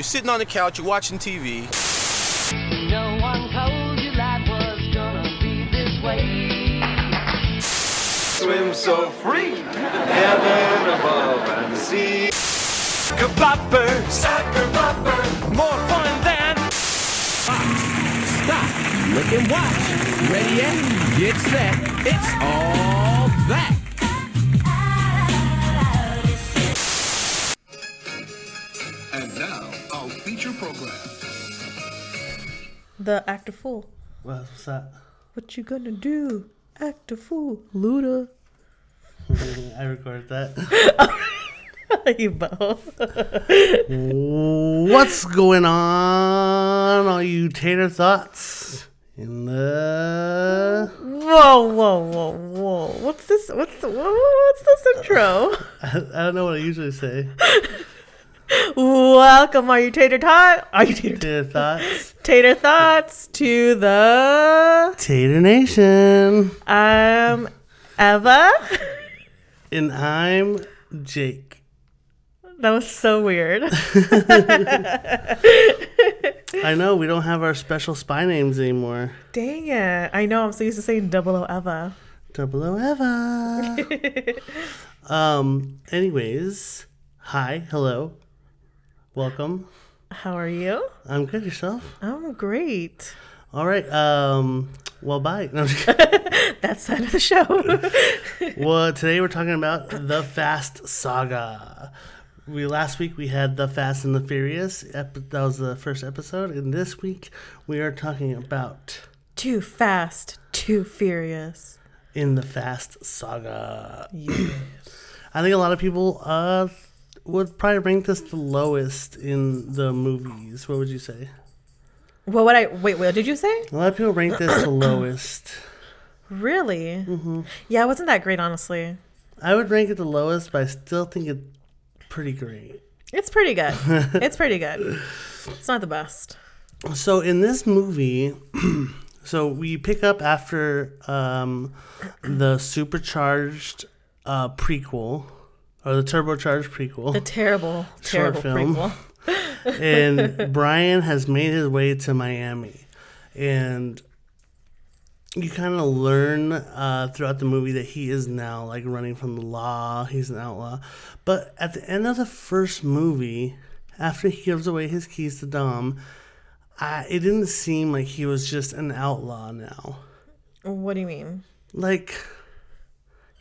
You're sitting on the couch, you're watching TV. No one told you life was gonna be this way. Swim so free, heaven above and sea. Kabopper, soccer bopper, more fun than. Stop, look and watch. Ready and get set. It's all that. Program. The Act a Fool. What's that? What you gonna do? Act a fool, Luda. I recorded that. What's going on, all you tater thoughts? In the whoa! What's this? What's this intro? I don't know what I usually say. Welcome, tater thoughts to the Tater Nation. I'm Eva, and I'm Jake. That was so weird. I know we don't have our special spy names anymore. Dang it! I know. I'm so used to saying Double O Eva. Double O Eva. Anyways, hi, hello. Welcome. How are you? I'm good. Yourself? I'm great. All right. Well, bye. No, that's the end of the show. Well, today we're talking about the Fast Saga. Last week we had the Fast and the Furious. That was the first episode. And this week we are talking about Too Fast, Too Furious in the Fast Saga. Yes. I think a lot of people would probably rank this the lowest in the movies. What would you say? What would I... Wait, what did you say? A lot of people rank this the lowest. Really? Mm-hmm. Yeah, it wasn't that great, honestly. I would rank it the lowest, but I still think it's pretty great. It's pretty good. It's not the best. So in this movie, so we pick up after the supercharged prequel. Or the turbocharged prequel. The terrible film. Prequel. And Brian has made his way to Miami. And you kind of learn throughout the movie that he is now like running from the law. He's an outlaw. But at the end of the first movie, after he gives away his keys to Dom, it didn't seem like he was just an outlaw now. What do you mean? Like...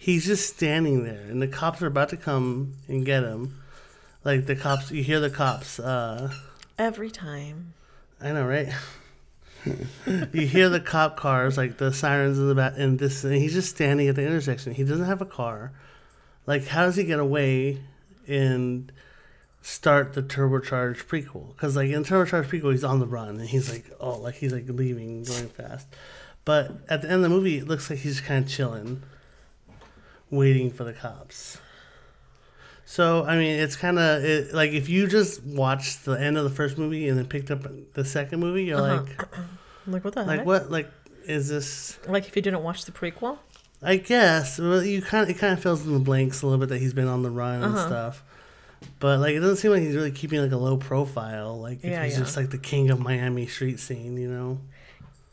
He's just standing there, and the cops are about to come and get him. Like, the cops, you hear the cops. Every time. I know, right? You hear the cop cars, like, the sirens in the back, and this, and he's just standing at the intersection. He doesn't have a car. Like, how does he get away and start the turbocharged prequel? Because, like, in turbocharged prequel, he's on the run, and he's, like, oh, like, he's, like, leaving, going fast. But at the end of the movie, it looks like he's kind of chilling. Waiting for the cops. So, I mean, it's kind of... like, if you just watched the end of the first movie and then picked up the second movie, you're like, what the heck? Like, what? Like, is this... Like, if you didn't watch the prequel? I guess. Well, it kind of fills in the blanks a little bit that he's been on the run and stuff. But, like, it doesn't seem like he's really keeping, like, a low profile. Like, if he's just, like, the king of Miami street scene, you know?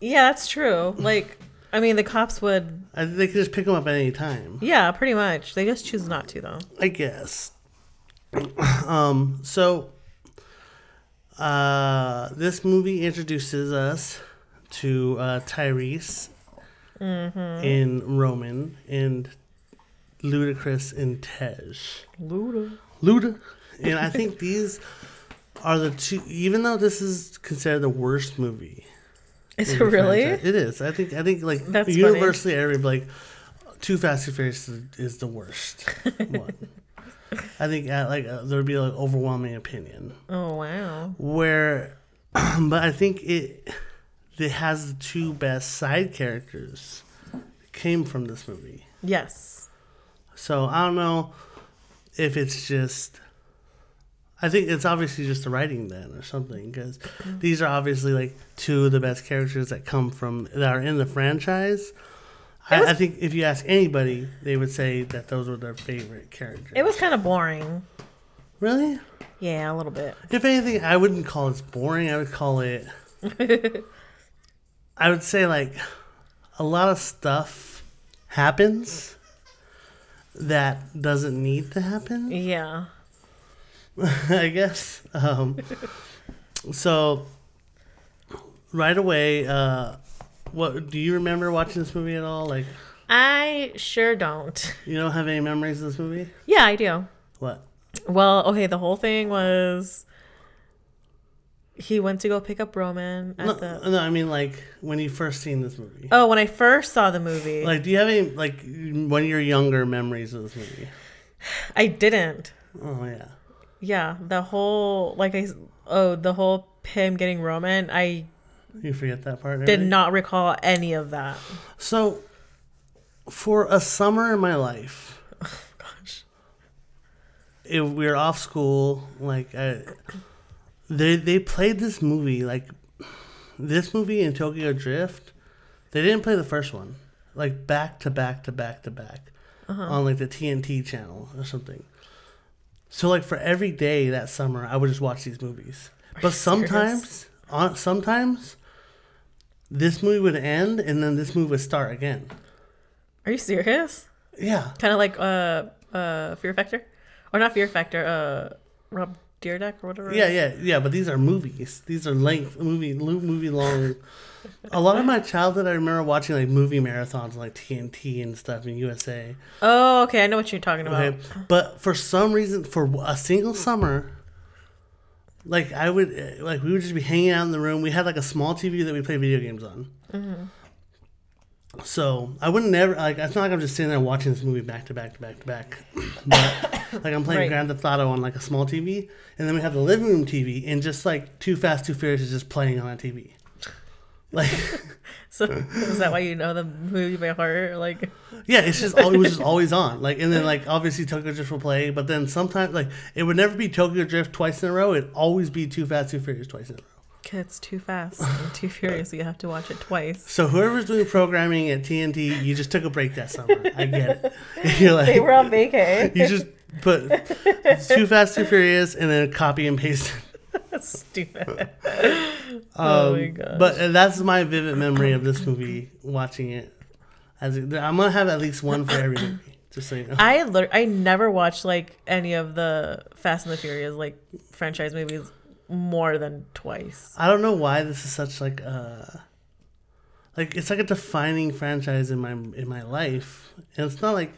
Yeah, that's true. Like... I mean, the cops would... They could just pick him up at any time. Yeah, pretty much. They just choose not to, though. I guess. This movie introduces us to Tyrese in Roman and Ludacris in Tej. Luda. And I think these are the two... Even though this is considered the worst movie... Is it really? Franchise. It is. I think like that's universally funny. Everybody like Too Fast and Furious is the worst one. I think there would be like overwhelming opinion. Oh wow. Where, but I think it has the two best side characters that came from this movie. Yes. So I don't know if it's just. I think it's obviously just the writing then or something because these are obviously like two of the best characters that come from that are in the franchise. I think if you ask anybody, they would say that those were their favorite characters. It was kind of boring. Really? Yeah, a little bit. If anything, I wouldn't call it boring. I would call it... I would say, like, a lot of stuff happens that doesn't need to happen. Yeah. I guess. So, right away, what do you remember watching this movie at all? Like, I sure don't. You don't have any memories of this movie? Yeah, I do. What? Well, okay, the whole thing was... He went to go pick up Roman at No, I mean, like, when you first seen this movie. Oh, when I first saw the movie. Like, do you have any, like, one of your younger memories of this movie? I didn't. Oh, yeah. Yeah, the whole, like, the whole him getting Roman, You forget that part? Did not recall any of that. So, for a summer in my life... Oh, gosh. If we were off school, like, They played this movie, like, this movie in Tokyo Drift, they didn't play the first one. Like, back to back to back to back on, like, the TNT channel or something. So, like, for every day that summer, I would just watch these movies. But sometimes this movie would end, and then this movie would start again. Are you serious? Yeah. Kind of like Fear Factor? Or not Fear Factor, Rob... Deer Deck or whatever. Yeah. But these are movies. These are movie long. A lot of my childhood, I remember watching like movie marathons, like TNT and stuff in USA. Oh, okay, I know what you're talking about. Okay. But for some reason, for a single summer, like we would just be hanging out in the room. We had like a small TV that we played video games on. Mm-hmm. So I wouldn't never like. It's not like I'm just sitting there watching this movie back to back to back to back. But like I'm playing Grand Theft Auto on like a small TV, and then we have the living room TV, and just like Too Fast, Too Furious is just playing on a TV. Like, so is that why you know the movie by heart? Like, yeah, it was just always on. Like, and then like obviously Tokyo Drift will play, but then sometimes like it would never be Tokyo Drift twice in a row. It'd always be Too Fast, Too Furious twice in a row. It's Too Fast and Too Furious. So you have to watch it twice. So whoever's doing programming at TNT, you just took a break that summer. I get it. You're like, they were on vacay. You just put Too Fast, Too Furious, and then copy and paste it. That's stupid. Oh my gosh. But that's my vivid memory of this movie. Watching it, I'm gonna have at least one for every movie. Just so you know. I never watched like any of the Fast and the Furious like franchise movies. More than twice. I don't know why this is such like it's like a defining franchise in my life, and it's not like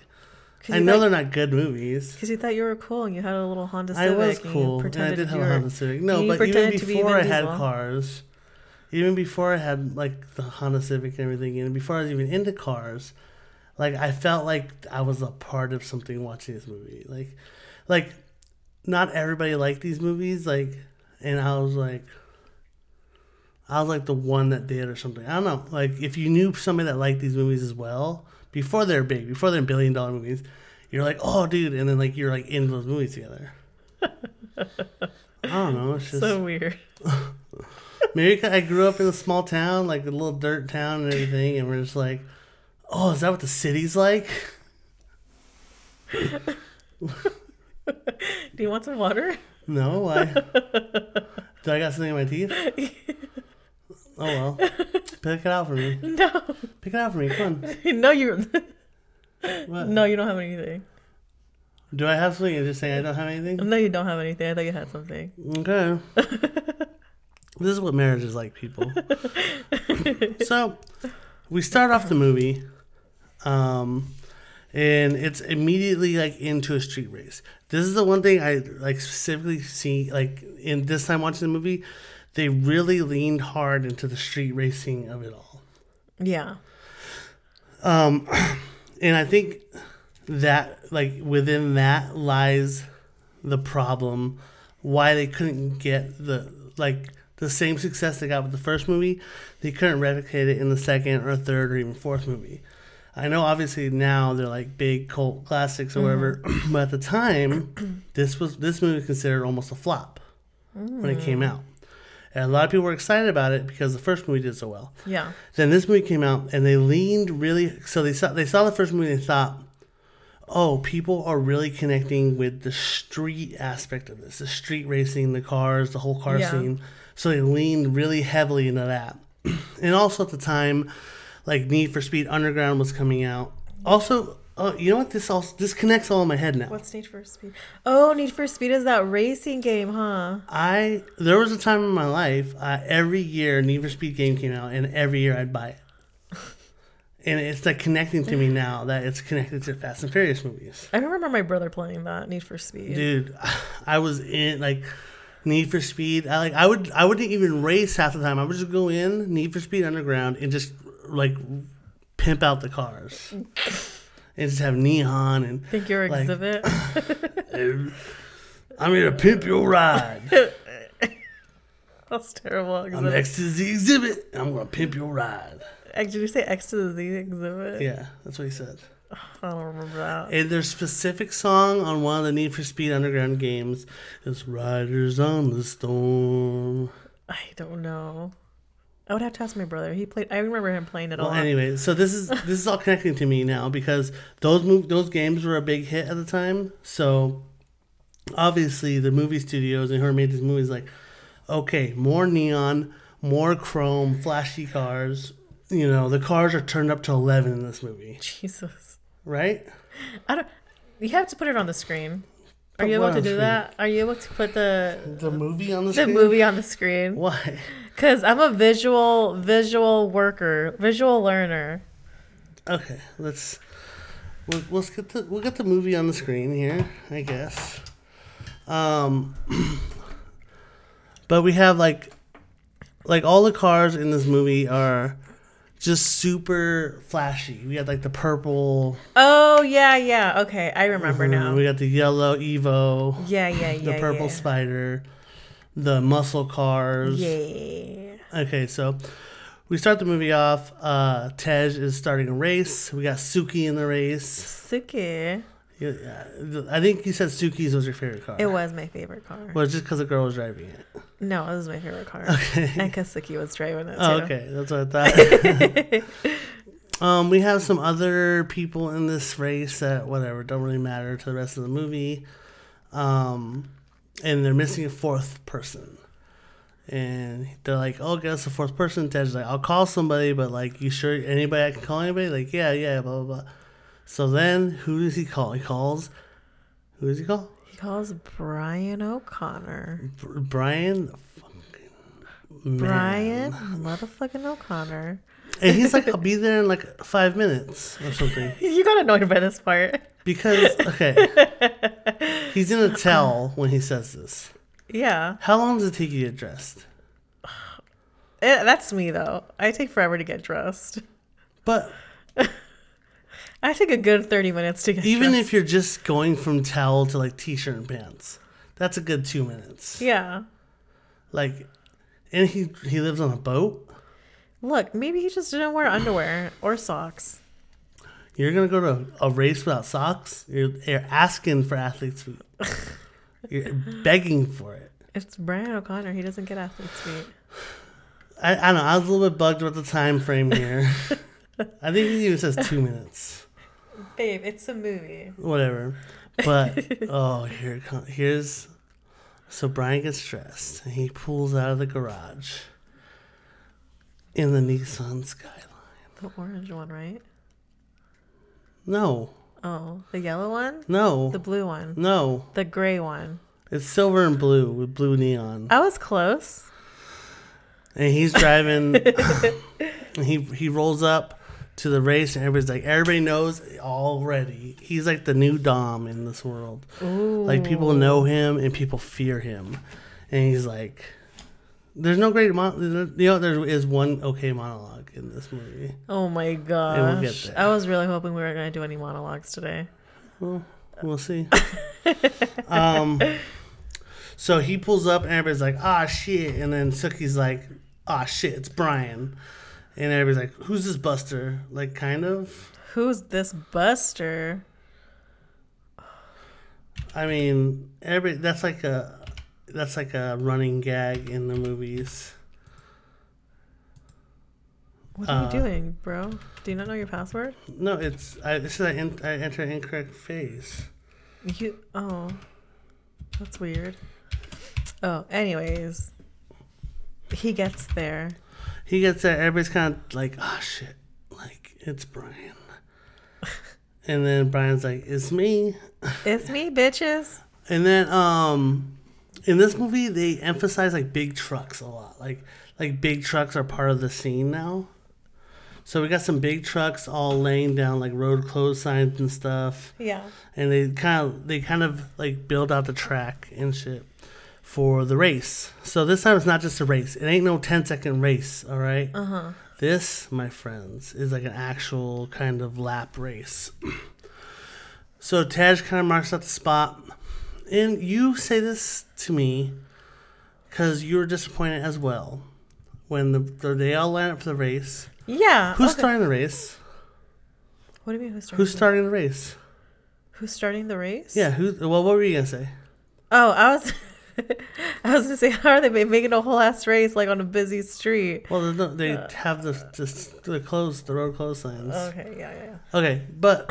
I know they're not good movies. Because you thought you were cool and you had a little Honda Civic. I was cool. And I did have a Honda Civic. No, but even before I had cars, even before I had like the Honda Civic and everything, and before I was even into cars, like I felt like I was a part of something watching this movie. Like not everybody liked these movies. Like. And I was like the one that did or something. I don't know. Like, if you knew somebody that liked these movies as well, before they're big, before they're $1 billion movies, you're like, oh, dude. And then, like, you're, like, in those movies together. I don't know. It's just so weird. Maybe I grew up in a small town, like a little dirt town and everything, and we're just like, oh, is that what the city's like? Do you want some water? No, why? Did I got something in my teeth? Oh, well. Pick it out for me. No. Pick it out for me. Come on. No, you... What? No, you don't have anything. Do I have something? You're just saying I don't have anything? No, you don't have anything. I thought you had something. Okay. This is what marriage is like, people. So, we start off the movie, and it's immediately, like, into a street race. This is the one thing I, like, specifically see, like, in this time watching the movie, they really leaned hard into the street racing of it all. Yeah. And I think that, like, within that lies the problem, why they couldn't get the same success they got with the first movie, they couldn't replicate it in the second or third or even fourth movie. I know, obviously, now they're, like, big cult classics or whatever, but at the time, this movie was considered almost a flop when it came out. And a lot of people were excited about it because the first movie did so well. Yeah. Then this movie came out, and they leaned really... So they saw the first movie, and they thought, oh, people are really connecting with the street aspect of this, the street racing, the cars, the whole car scene. So they leaned really heavily into that. And also at the time, like Need for Speed Underground was coming out. Also, you know what? This connects all in my head now. What's Need for Speed? Oh, Need for Speed is that racing game, huh? There was a time in my life, every year Need for Speed game came out, and every year I'd buy it. And it's like connecting to me now that it's connected to Fast and Furious movies. I remember my brother playing that Need for Speed. Dude, I was in like Need for Speed. I wouldn't even race half the time. I would just go in Need for Speed Underground and just like pimp out the cars. And just have neon and think your like, exhibit. I'm here to pimp your ride. That's terrible. Exhibit. I'm X to the exhibit. And I'm gonna pimp your ride. Did you say X to the Z exhibit? Yeah, that's what he said. I don't remember that. And their specific song on one of the Need for Speed Underground games is "Riders on the Storm." I don't know. I would have to ask my brother. He played. I remember him playing it all. Well, anyway, so this is all connecting to me now because those games were a big hit at the time. So obviously the movie studios and whoever made these movies like, okay, more neon, more chrome, flashy cars. You know, the cars are turned up to 11 in this movie. Jesus. Right? You have to put it on the screen. Are you able to do that? Are you able to put the movie on the screen? The movie on the screen. Why? Because I'm a visual worker, visual learner. Okay, we'll get the movie on the screen here, I guess. But we have like all the cars in this movie are just super flashy. We had like the purple. Oh yeah. Okay, I remember now. We got the yellow Evo. Yeah. The purple Spider. The muscle cars. Yeah. Okay, so we start the movie off. Tej is starting a race. We got Suki in the race. Suki. Yeah, I think you said Suki's was your favorite car. It was my favorite car. Well, just because the girl was driving it. No, it was my favorite car. Okay. And because Suki was driving it, too. Oh, okay, that's what I thought. We have some other people in this race that, whatever, don't really matter to the rest of the movie. And they're missing a fourth person. And they're like, oh, guess the fourth person. Ted's like, I'll call somebody, but, like, you sure anybody I can call anybody? Like, yeah, blah, blah, blah. So then, who does he call? Who does he call? He calls Brian O'Connor. Brian motherfucking O'Connor. And he's like, I'll be there in, like, 5 minutes or something. You got annoyed by this part. Because, okay, he's going to tell when he says this. Yeah. How long does it take you to get dressed? That's me, though. I take forever to get dressed. But I take a good 30 minutes to get dressed. Even if you're just going from towel to, like, T-shirt and pants, that's a good 2 minutes. Yeah. Like, and he lives on a boat? Look, maybe he just didn't wear underwear or socks. You're going to go to a race without socks? You're asking for athlete's feet. You're begging for it. It's Brian O'Connor. He doesn't get athlete's feet. I don't know. I was a little bit bugged about the time frame here. I think he even says 2 minutes. Babe, it's a movie. Whatever. But, oh, here it comes. So Brian gets dressed, and he pulls out of the garage in the Nissan Skyline. The orange one, right? No. Oh, the yellow one? No. The blue one? No. The gray one? It's silver and blue with blue neon. I was close. And he's driving. And he rolls up to the race, and everybody's like, everybody knows already. He's like the new Dom in this world. Ooh. Like, people know him, and people fear him. And he's like, there's no great monologue. You know, there is one okay monologue in this movie. Oh, my gosh. And we'll get there. I was really hoping we weren't going to do any monologues today. Well, we'll see. So he pulls up, and everybody's like, ah, shit. And then Suki's like, ah, shit, it's Brian. And everybody's like, who's this Buster? Like, kind of. Who's this Buster? I mean, that's like a running gag in the movies. What are you doing, bro? Do you not know your password? No, I enter an incorrect phase. That's weird. Oh, anyways, he gets there. Everybody's kind of like, oh shit, like it's Brian. And then Brian's like, it's me. It's me, bitches. And then in this movie, they emphasize like big trucks a lot. Like big trucks are part of the scene now. So we got some big trucks all laying down like road closed signs and stuff. Yeah. And they kind of like build out the track and shit for the race. So this time it's not just a race. It ain't no 10-second race, all right? Uh-huh. This, my friends, is like an actual kind of lap race. So Taj kind of marks out the spot. And you say this to me because you were disappointed as well when they all line up for the race. Yeah. Who's starting the race? What do you mean who's starting the race? Who's starting the race? Yeah. Well, what were you going to say? Oh, I was gonna say, how are they making a whole ass race like on a busy street? Well, they have the road closed signs. Okay, yeah. Okay, but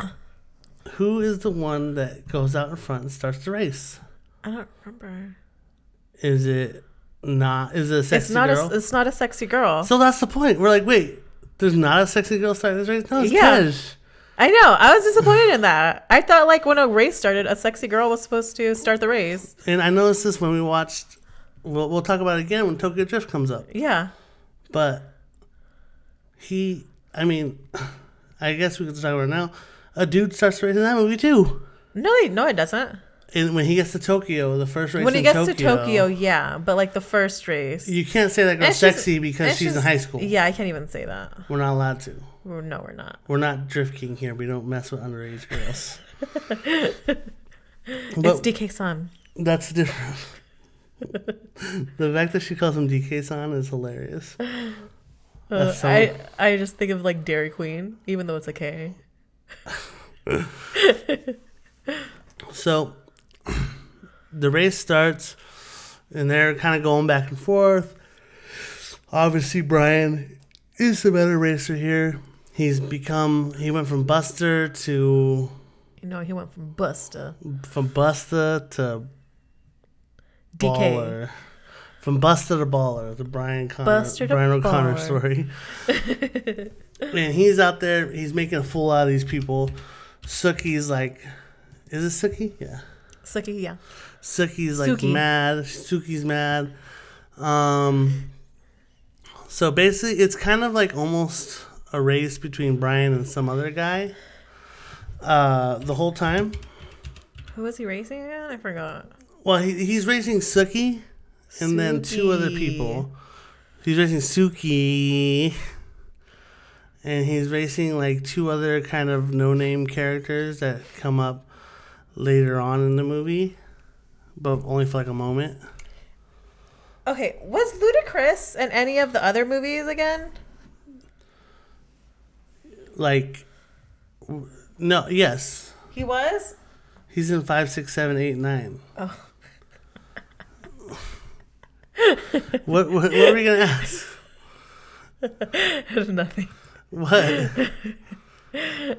who is the one that goes out in front and starts the race? I don't remember. Is it not? Is it a sexy girl? It's not a sexy girl. So that's the point. We're like, wait, there's not a sexy girl starting this race? No, it's Tej. I know. I was disappointed in that. I thought like when a race started, a sexy girl was supposed to start the race. And I noticed this when we watched. We'll talk about it again when Tokyo Drift comes up. Yeah. But I guess we could talk about it now. A dude starts racing that movie too. No, it doesn't. And when he gets to Tokyo, the first race. When he gets to Tokyo, yeah, but like the first race. You can't say that girl's sexy because she's in high school. Yeah, I can't even say that. We're not allowed to. No, we're not. We're not Drift King here. We don't mess with underage girls. It's DK-san. That's different. The fact that she calls him DK-san is hilarious. I just think of like Dairy Queen, even though it's a K. So the race starts, and they're kind of going back and forth. Obviously, Brian is the better racer here. He went from Buster to... No, he went from Busta. From Busta to... DK. Baller. From Busta to Baller. The Brian O'Connor story. And he's out there. He's making a fool out of these people. Suki's like... Is it Suki? Yeah. Suki, yeah. Suki's like mad. Suki's mad. So basically, it's kind of like almost... a race between Brian and some other guy the whole time. Who was he racing again? I forgot. Well, he's racing Suki and then two other people. He's racing Suki and he's racing like two other kind of no-name characters that come up later on in the movie, but only for like a moment. Okay, was Ludacris in any of the other movies again? Like, no, yes. He was? He's in 5, 6, 7, 8, 9. Oh. What were we going to ask? Nothing. What?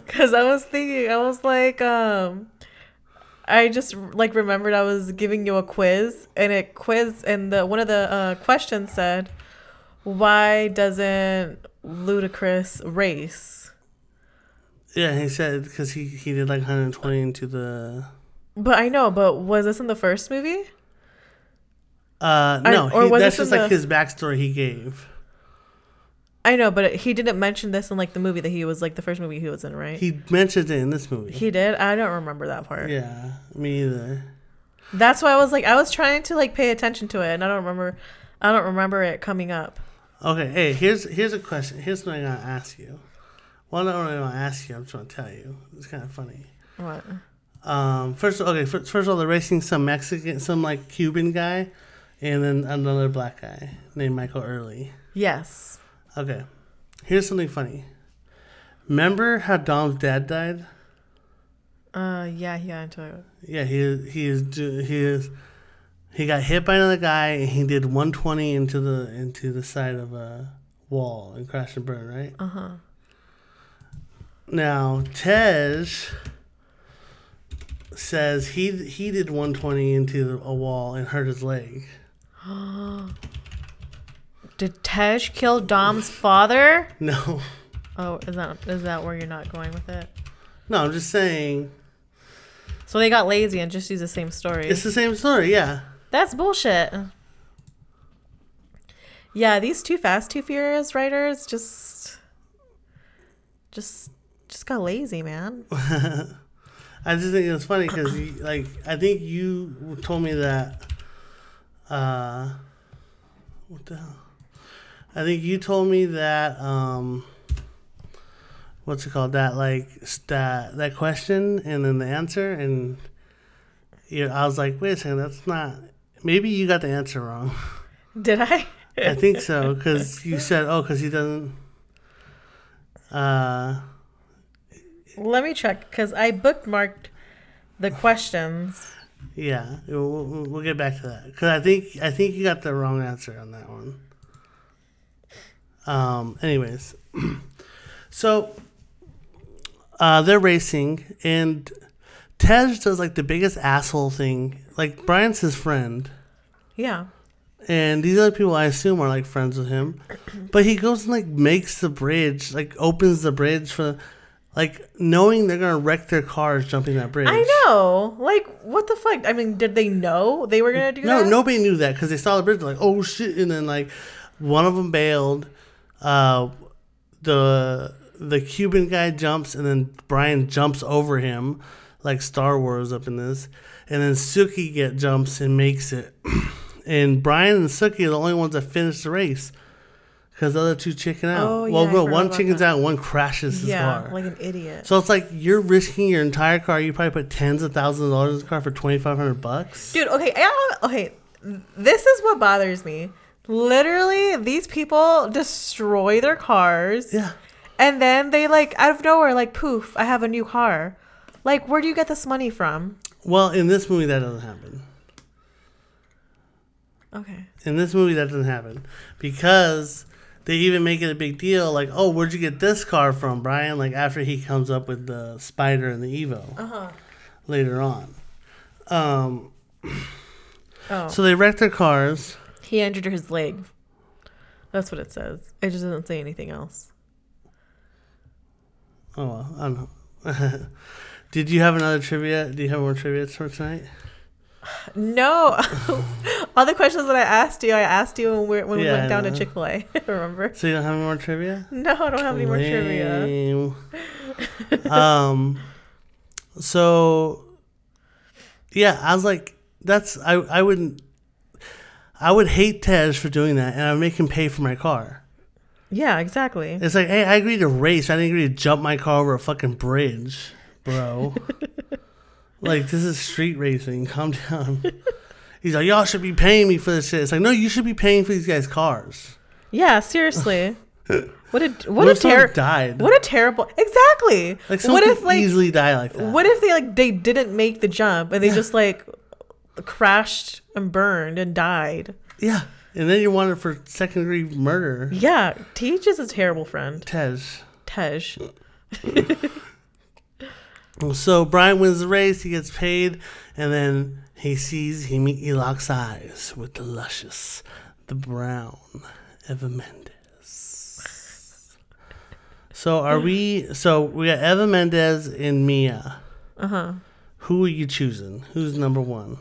Because I was thinking, I was like, I just, like, remembered I was giving you a quiz. And one of the questions said, why doesn't Ludacris race? Yeah, he said because he did like 120 into the... But I know, but was this in the first movie? No, that's just like his backstory he gave. I know, but he didn't mention this in like the movie that he was like the first movie he was in, right? He mentioned it in this movie. He did? I don't remember that part. Yeah, me either. That's why I was like, I was trying to like pay attention to it and I don't remember it coming up. Okay, hey, here's a question. Here's what I gotta ask you. Well, I don't really want to ask you. I'm just going to tell you. It's kind of funny. What? First of all, they're racing some like Cuban guy, and then another black guy named Michael Early. Yes. Okay. Here's something funny. Remember how Dom's dad died? Yeah, I told you. Yeah, he got hit by another guy, and he did 120 into the side of a wall and crash and burn, right? Uh-huh. Now, Tej says he did 120 into a wall and hurt his leg. Did Tej kill Dom's father? No. Oh, is that where you're not going with it? No, I'm just saying. So they got lazy and just used the same story. It's the same story, yeah. That's bullshit. Yeah, these Too Fast, Too Furious writers just got lazy, man. I just think it's funny because, like, I think you told me that. What the hell? I think you told me that. What's it called? That question and then the answer, and I was like, wait a second, that's not. Maybe you got the answer wrong. Did I? I think so, because you said, because he doesn't. Let me check, because I bookmarked the questions. Yeah, we'll get back to that, because I think you got the wrong answer on that one. Anyways, so they're racing, and Tej does like the biggest asshole thing. Like, Brian's his friend. Yeah. And these other people, I assume, are like friends with him, but he goes and like makes the bridge, like opens the bridge for. Like, knowing they're going to wreck their cars jumping that bridge. I know. Like, what the fuck? I mean, did they know they were going to do that? No, nobody knew that because they saw the bridge. Like, oh, shit. And then, like, one of them bailed. The Cuban guy jumps, and then Brian jumps over him, like Star Wars up in this. And then Suki jumps and makes it. And Brian and Suki are the only ones that finish the race. Because the other two chicken out. Oh, yeah, one chickens out, one crashes his car. Yeah, like an idiot. So it's like you're risking your entire car. You probably put tens of thousands of dollars in the car for $2,500. Dude, okay. This is what bothers me. Literally, these people destroy their cars. Yeah. And then they, like, out of nowhere, like, poof, I have a new car. Like, where do you get this money from? Well, in this movie, that doesn't happen. Okay. In this movie, that doesn't happen. Because... they even make it a big deal, like, oh, where'd you get this car from, Brian? Like, after he comes up with the Spider and the Evo later on. So they wrecked their cars. He injured his leg. That's what it says. It just doesn't say anything else. Oh, well, I don't know. Did you have another trivia? Do you have more trivia for tonight? No. All the questions that I asked you when we went down to Chick-fil-A. Remember? So you don't have any more trivia? No, I don't have any more trivia. So, yeah, I was like, I would hate Tej for doing that, and I would make him pay for my car. Yeah, exactly. It's like, hey, I agreed to race. I didn't agree to jump my car over a fucking bridge, bro. Like, this is street racing. Calm down. He's like, y'all should be paying me for this shit. It's like, no, you should be paying for these guys' cars. Yeah, seriously. What a terrible. Exactly. Like, someone could easily die like that. What if they didn't make the jump and they just crashed and burned and died? Yeah, and then you're wanted for second degree murder. Yeah, Tej is a terrible friend. Tej. So Brian wins the race, he gets paid, and then he locks eyes with the luscious, the brown Eva Mendes. So we got Eva Mendes and Mia. Uh-huh. Who are you choosing? Who's number one?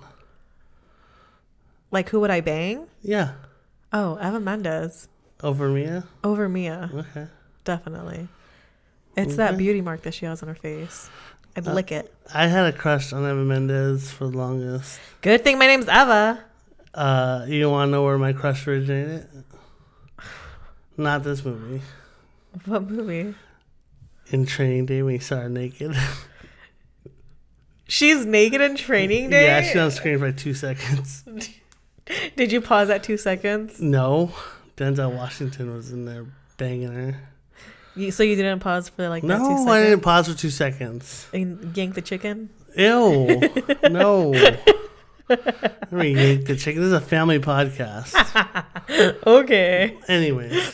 Like, who would I bang? Yeah. Oh, Eva Mendes. Over Mia? Over Mia. Okay. Definitely. It's that beauty mark that she has on her face. I'd lick it. I had a crush on Eva Mendes for the longest. Good thing my name's Eva. You want to know where my crush originated? Not this movie. What movie? In Training Day, when he saw her naked. She's naked in Training Day? Yeah, she's on screen for like 2 seconds. Did you pause at 2 seconds? No. Denzel Washington was in there banging her. So you didn't pause for like that 2 seconds? No, I didn't pause for 2 seconds. And yank the chicken? Ew. No. I'm going to yank the chicken. This is a family podcast. Okay. Anyways.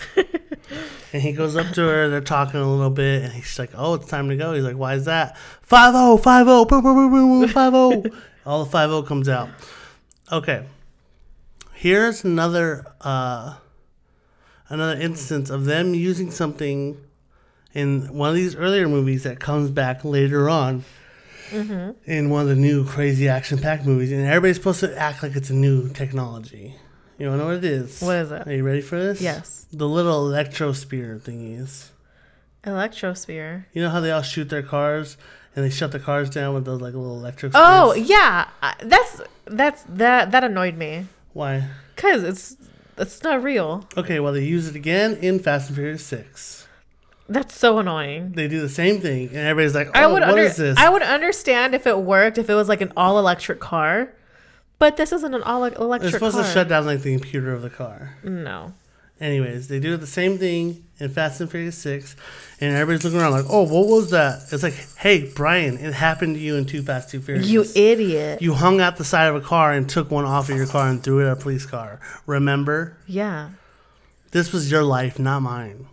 And he goes up to her. They're talking a little bit. And she's like, oh, it's time to go. He's like, why is that? 5-0, 5-0, boom, boom, boom, boom, 5-0. All the 5-0 comes out. Okay. Here's another instance of them using something in one of these earlier movies that comes back later on in one of the new crazy action-packed movies. And everybody's supposed to act like it's a new technology. You don't know what it is. What is it? Are you ready for this? Yes. The little electrosphere thingies. Electrosphere? You know how they all shoot their cars and they shut the cars down with those like little electric spears? Oh, yeah. That annoyed me. Why? Because it's not real. Okay, well, they use it again in Fast and Furious 6. That's so annoying. They do the same thing, and everybody's like, oh, what is this? I would understand if it worked, if it was like an all-electric car, but this isn't an all-electric car. It's supposed to shut down like the computer of the car. No. Anyways, they do the same thing in Fast and Furious 6, and everybody's looking around like, oh, what was that? It's like, hey, Brian, it happened to you in Too Fast, Too Furious. You idiot. You hung out the side of a car and took one off of your car and threw it at a police car. Remember? Yeah. This was your life, not mine.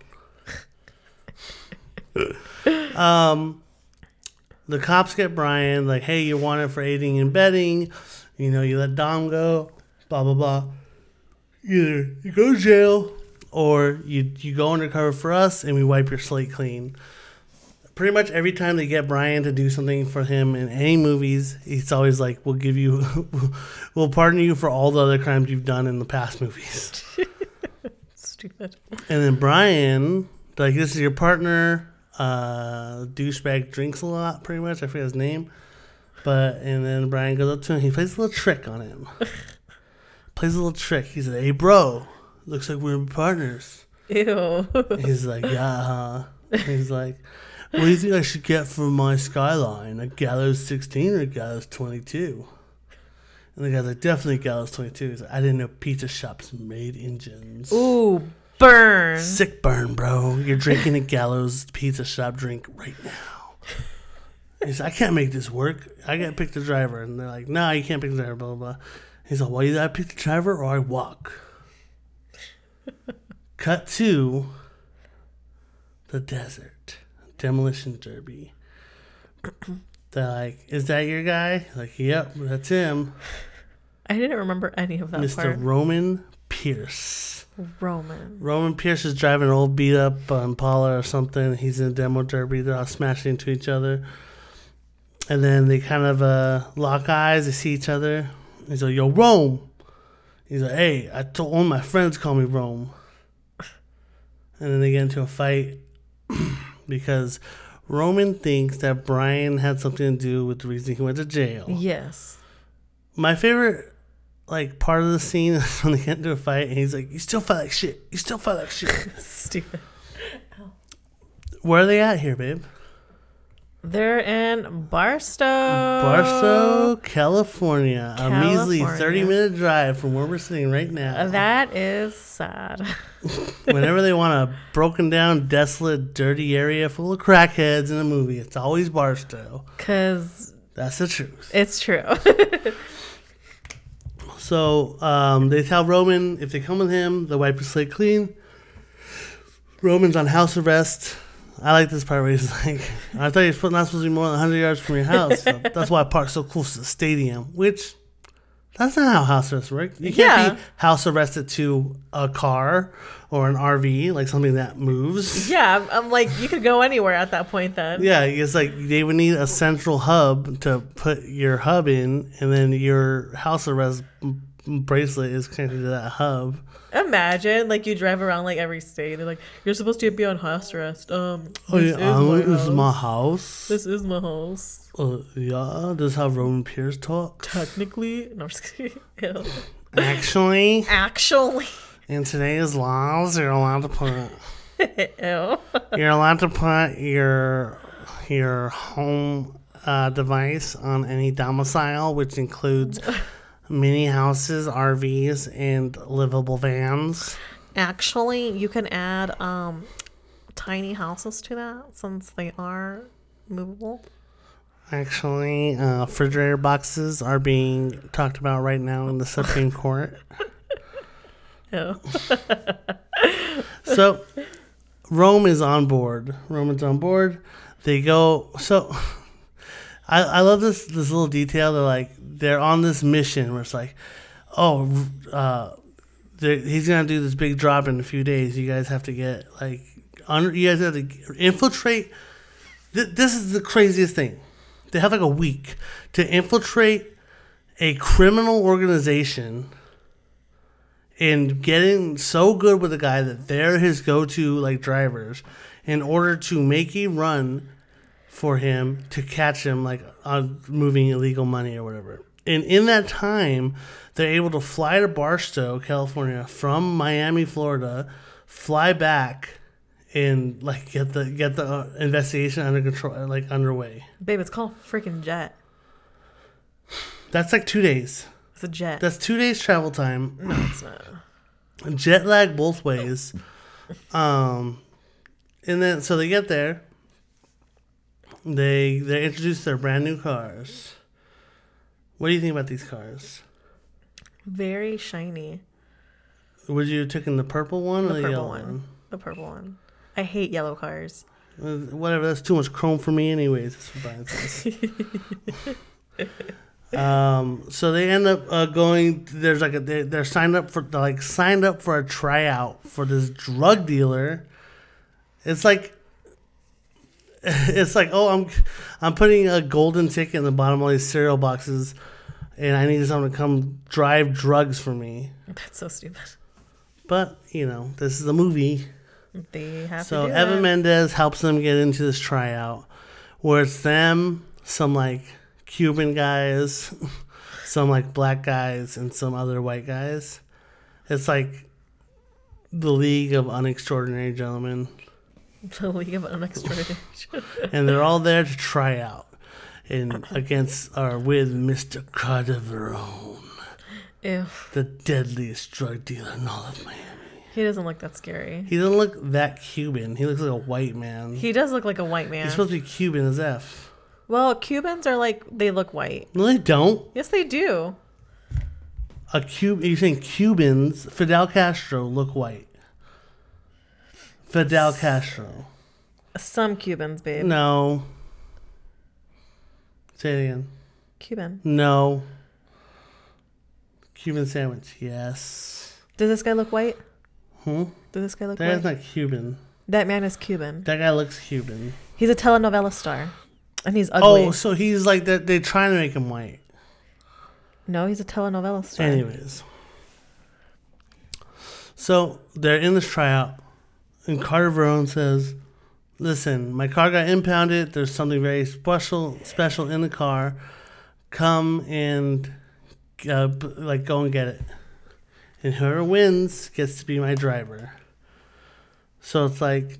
The cops get Brian, like, hey, you're wanted for aiding and abetting. You know, you let Dom go, blah, blah, blah. Either you go to jail or you go undercover for us and we wipe your slate clean. Pretty much every time they get Brian to do something for him in any movies, it's always like, we'll pardon you for all the other crimes you've done in the past movies. Stupid. And then Brian, like, this is your partner, douchebag drinks a lot, pretty much. I forget his name. And then Brian goes up to him. He plays a little trick on him. He said, hey, bro, looks like we're partners. Ew. He's like, yeah. He's like, what do you think I should get for my Skyline? A Gallows 16 or a Gallows 22? And the guy's like, definitely Gallows 22. He's like, I didn't know pizza shops made engines. Ooh, burn. Sick burn, bro. You're drinking a Gallows pizza shop drink right now. He's like, I can't make this work. I got to pick the driver. And they're like, nah, you can't pick the driver, blah, blah, blah. He's like, well, either I pick the driver or I walk. Cut to the desert. Demolition derby. They're like, is that your guy? Like, yep, that's him. I didn't remember any of that part. Mr. Roman Pierce. Roman Pierce is driving an old beat-up Impala or something. He's in a demo derby. They're all smashing into each other. And then they kind of lock eyes. They see each other. He's like, yo, Rome. He's like, hey, all my friends call me Rome. And then they get into a fight because Roman thinks that Brian had something to do with the reason he went to jail. Yes. My favorite part of the scene is when they get into a fight and he's like, you still fight like shit. You still fight like shit. Stupid. Ow. Where are they at here, babe? They're in Barstow, California. A measly 30-minute drive from where we're sitting right now. That is sad. Whenever they want a broken-down, desolate, dirty area full of crackheads in a movie, it's always Barstow. Because... that's the truth. It's true. So they tell Roman, if they come with him, they'll wipe his slate clean. Roman's on house arrest. I like this part where he's like, I thought you're not supposed to be more than 100 yards from your house. So that's why I parked so close to the stadium, which that's not how house arrest works. You can't be house arrested to a car or an RV, like something that moves. Yeah, I'm like, you could go anywhere at that point then. Yeah, it's like they would need a central hub to put your hub in, and then your house arrest bracelet is connected to that hub. Imagine, like, you drive around, like, every state. They're like, you're supposed to be on house arrest. This is my house. This is my house. Yeah, this is how Roman Pierce talks. Technically. No, I'm just kidding. Ew. Actually. In today's laws, you're allowed to put... Ew. You're allowed to put your home device on any domicile, which includes... mini houses, RVs, and livable vans. Actually, you can add tiny houses to that since they are movable. Actually, refrigerator boxes are being talked about right now in the Supreme Court. Oh. So, Rome is on board. Roman's on board. They go. So I love this little detail. They're like, they're on this mission where it's like, oh, he's going to do this big drop in a few days. You guys have to get, like, you guys have to infiltrate. This is the craziest thing. They have like a week to infiltrate a criminal organization and getting so good with a guy that they're his go-to, like, drivers in order to make a run for him to catch him, like, on moving illegal money or whatever. And in that time, they're able to fly to Barstow, California, from Miami, Florida, fly back, and, like, get the investigation under control, like, underway. Babe, it's called freaking jet. That's like 2 days. It's a jet. That's 2 days travel time. No, it's not. Jet lag both ways. And then so they get there. They introduce their brand new cars. What do you think about these cars? Very shiny. Would you have taken the purple one or the yellow one? The purple one. I hate yellow cars. Whatever, that's too much chrome for me anyways. That's what Brian says. So they end up going. There's like they're signed up for a tryout for this drug dealer. It's like oh, I'm putting a golden ticket in the bottom of all these cereal boxes, and I need someone to come drive drugs for me. That's so stupid. But you know, this is a movie. They have so to do Eva Mendes helps them get into this tryout, where it's them, some like Cuban guys, some like black guys, and some other white guys. It's like the League of Unextraordinary Gentlemen. The League of Unextraordinary Gentlemen. And they're all there to try out and against or with Mr. Cardaverone. Ew. The deadliest drug dealer in all of Miami. He doesn't look that scary. He doesn't look that Cuban. He looks like a white man. He does look like a white man. He's supposed to be Cuban as F. Well, Cubans are like, they look white. No, they don't. Yes, they do. You're saying Cubans, Fidel Castro, look white. Fidel Castro. Some Cubans, babe. No. Say it again. Cuban. No. Cuban sandwich, yes. Does this guy look white? Hmm? Does this guy look white? That guy's not Cuban. That man is Cuban. That guy looks Cuban. He's a telenovela star. And he's ugly. Oh, so he's like that. They're trying to make him white. No, he's a telenovela star. Anyways. So they're in this tryout. And Cardaverone says, listen, my car got impounded. There's something very special in the car. Come and go and get it. And whoever wins gets to be my driver. So it's like...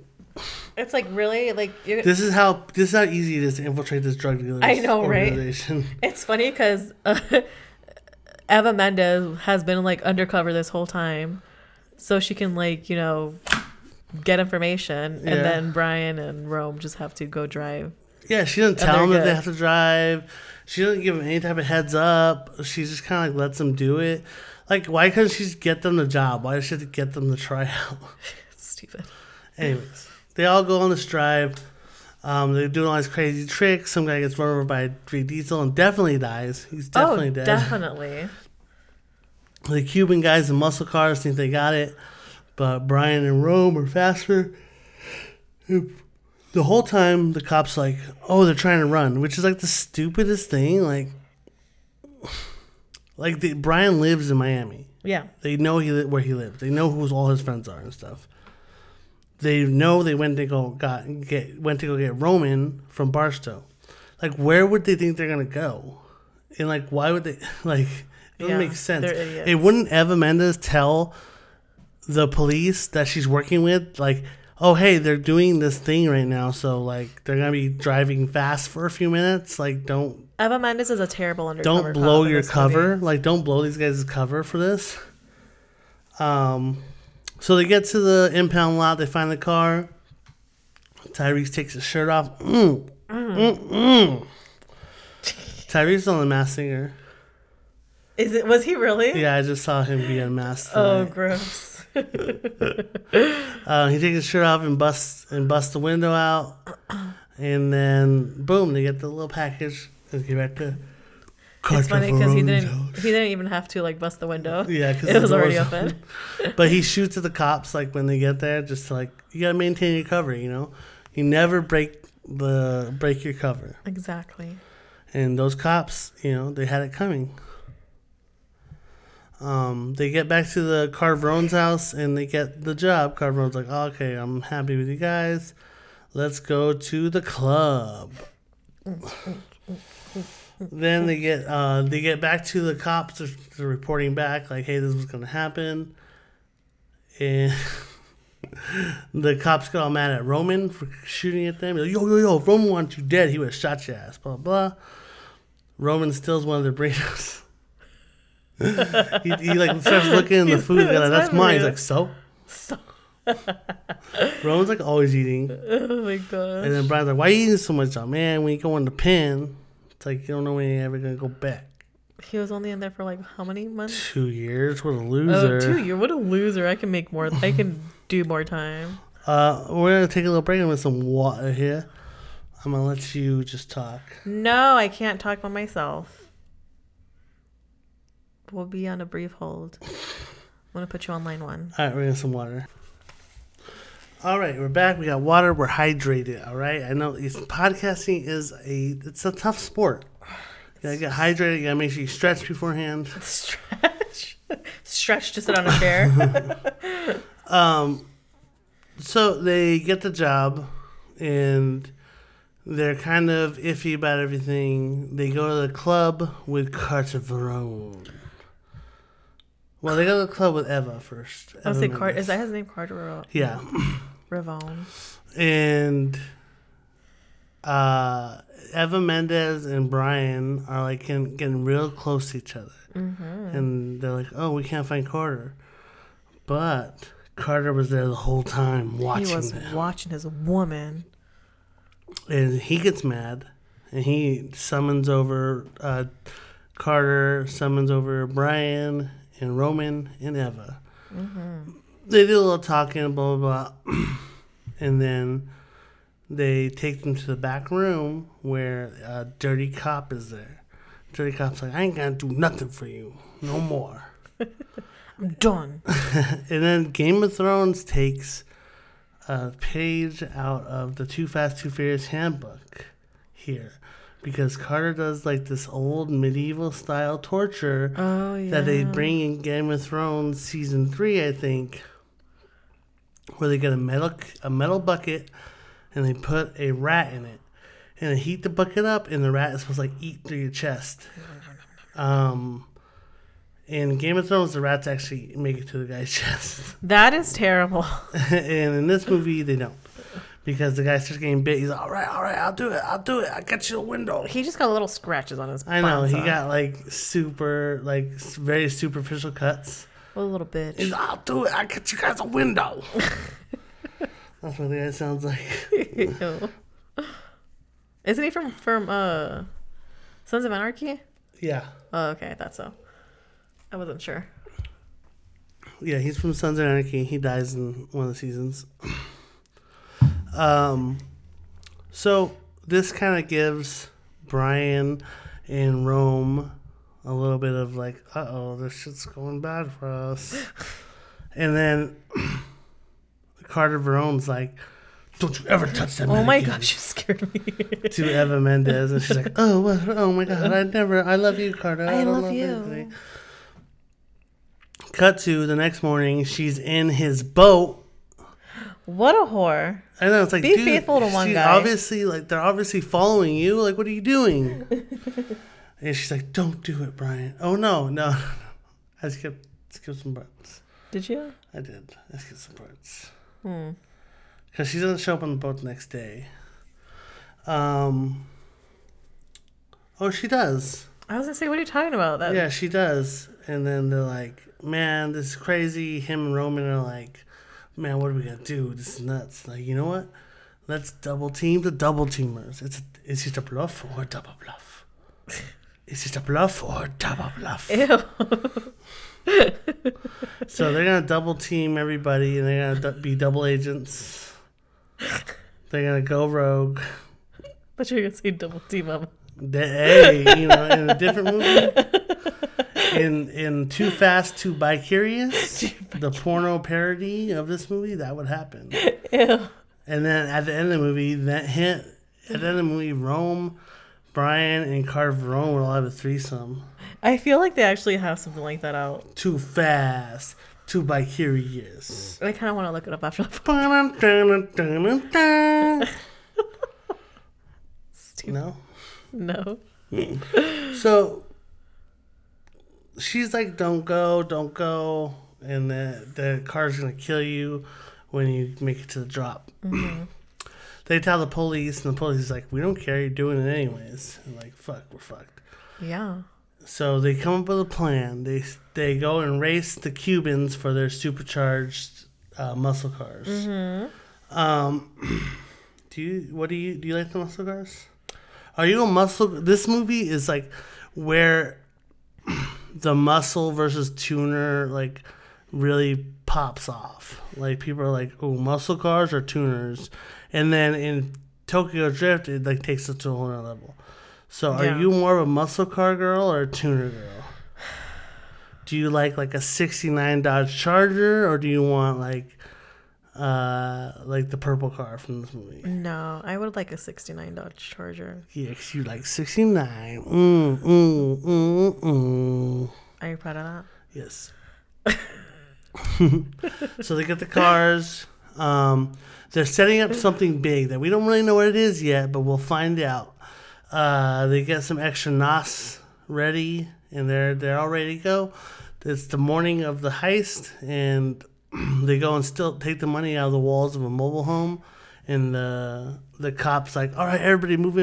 It's like really like this is how easy it is to infiltrate this drug dealer. I know, right? It's funny because Eva Mendes has been like undercover this whole time, so she can like you know get information, and then Brian and Rome just have to go drive. Yeah, she doesn't tell them that they have to drive. She doesn't give them any type of heads up. She just kind of like lets them do it. Like, why couldn't she just get them the job? Why does she have to get them the tryout? It's stupid. Anyways, they all go on this drive. They're doing all these crazy tricks. Some guy gets run over by Vin Diesel and definitely dies. He's definitely dead. Definitely. The Cuban guys in muscle cars think they got it, but Brian and Rome are faster. The whole time, the cops like, oh, they're trying to run, which is like the stupidest thing. Like Brian lives in Miami. Yeah, they know where he lives. They know who all his friends are and stuff. They know they went to go get Roman from Barstow. Like, where would they think they're gonna go? And like, why would they? Like, it doesn't make sense. They're idiots. It wouldn't Eva Mendes tell the police that she's working with, like, oh hey, they're doing this thing right now, so like they're gonna be driving fast for a few minutes. Like, don't. Eva Mendes is a terrible undercover. Don't blow your cover. Movie. Like, don't blow these guys' cover for this. So they get to the impound lot. They find the car. Tyrese takes his shirt off. Tyrese is on the Masked Singer. Is it? Was he really? Yeah, I just saw him be unmasked tonight. Oh, gross. He takes his shirt off and busts the window out. And then, boom, they get the little package. Let's get back to... It's funny because he didn't even have to, like, bust the window. Yeah, because it was already open. But he shoots at the cops, like, when they get there, just to, like, you got to maintain your cover, you know? You never break your cover. Exactly. And those cops, you know, they had it coming. They get back to the Carverone's house, and they get the job. Carverone's like, oh, okay, I'm happy with you guys. Let's go to the club. Then they get back to the cops. They're reporting back like, hey, this was gonna happen, and the cops got all mad at Roman for shooting at them. Like, yo, if Roman wanted you dead, he would have shot your ass. Blah blah. Roman steals one of their burritos. he like starts looking at the food. Like, that's mine. He's like, so. Roman's like always eating. Oh my gosh. And then Brian's like, why are you eating so much? Like, man, when you go in the pen. It's like, you don't know when you're ever going to go back. He was only in there for, like, how many months? 2 years. What a loser. 2 years. What a loser. I can make more. I can do more time. We're going to take a little break and with some water here. I'm going to let you just talk. No, I can't talk by myself. We'll be on a brief hold. I'm going to put you on line one. All right, we're going to some water. All right, we're back. We got water. We're hydrated, all right? I know podcasting is a tough sport. You got to get hydrated. You got to make sure you stretch beforehand. Stretch to sit on a chair. So they get the job, and they're kind of iffy about everything. They go to the club with Carter Verone. Well, they go to the club with Eva first. I say Carter. Is that his name, Carter Verone? Yeah. Verone. And Eva Mendes and Brian are like getting real close to each other. Mm-hmm. And they're like, oh, we can't find Carter. But Carter was there the whole time watching them. He was watching his woman. And he gets mad. And he summons over Carter, summons over Brian and Roman and Eva. Mm-hmm. They do a little talking, blah, blah, blah. And then they take them to the back room where a dirty cop is there. Dirty cop's like, I ain't gonna do nothing for you. No more. I'm done. And then Game of Thrones takes a page out of the Too Fast, Too Furious handbook here. Because Carter does, like, this old medieval-style torture that they bring in Game of Thrones Season 3, I think, where they get a metal bucket, and they put a rat in it. And they heat the bucket up, and the rat is supposed to, like, eat through your chest. In Game of Thrones, the rats actually make it to the guy's chest. That is terrible. And in this movie, they don't. Because the guy starts getting bit. He's like, all right, I'll do it. I'll get you a window. He just got little scratches on his I know. He got, like, super, like, very superficial cuts. What a little bitch. He's like, I'll do it. I'll get you guys a window. That's what the guy sounds like. Isn't he from Sons of Anarchy? Yeah. Oh, okay. I thought so. I wasn't sure. Yeah, he's from Sons of Anarchy. He dies in one of the seasons. So this kind of gives Brian and Rome a little bit of like, uh-oh, this shit's going bad for us. And then Carter Verone's like, don't you ever touch that man again. Oh my gosh, you scared me. To Eva Mendes. And she's like, oh my God, I love you, Carter. I love you. Anything. Cut to the next morning. She's in his boat. What a whore. I know, it's like, be dude, faithful to one guy. Obviously, like, they're obviously following you. Like, what are you doing? And she's like, don't do it, Brian. Oh, no. I skipped some parts. Did you? I did. I skipped some parts. Because she doesn't show up on the boat the next day. Oh, she does. I was going to say, what are you talking about? Yeah, she does. And then they're like, man, this is crazy. Him and Roman are like, man, what are we going to do? This is nuts. Like, you know what? Let's double team the double teamers. It's just a bluff or a double bluff. Is it a bluff or double bluff? Ew. So they're going to double team everybody, and they're going to be double agents. They're going to go rogue. I thought you were going to say double team up. Hey, you know, in a different movie, in Too Fast, Too Bi-Curious, the porno parody of this movie, that would happen. Ew. And then at the end of the movie, Rome, Brian, and Carverone will have a threesome. I feel like they actually have something like that out. Too Fast, Too Bi-Curious. I kind of want to look it up after the No? No. So she's like, don't go. And the car's going to kill you when you make it to the drop. Mm-hmm. They tell the police, and the police is like, we don't care. You're doing it anyways. And like, fuck, we're fucked. Yeah. So they come up with a plan. They go and race the Cubans for their supercharged muscle cars. Mm-hmm. Do you like the muscle cars? Are you a muscle? This movie is like where the muscle versus tuner like really pops off. Like people are like, "Oh, muscle cars or tuners," and then in Tokyo Drift, it like takes it to a whole nother level. So, are you more of a muscle car girl or a tuner girl? Do you like a '69 Dodge Charger, or do you want like the purple car from this movie? No, I would like a '69 Dodge Charger. Yeah, because you like '69. Are you proud of that? Yes. So they get the cars. They're setting up something big that we don't really know what it is yet, but we'll find out. They get some extra NOS ready, and they're all ready to go. It's the morning of the heist, and they go and still take the money out of the walls of a mobile home, and the cop's like, all right, everybody move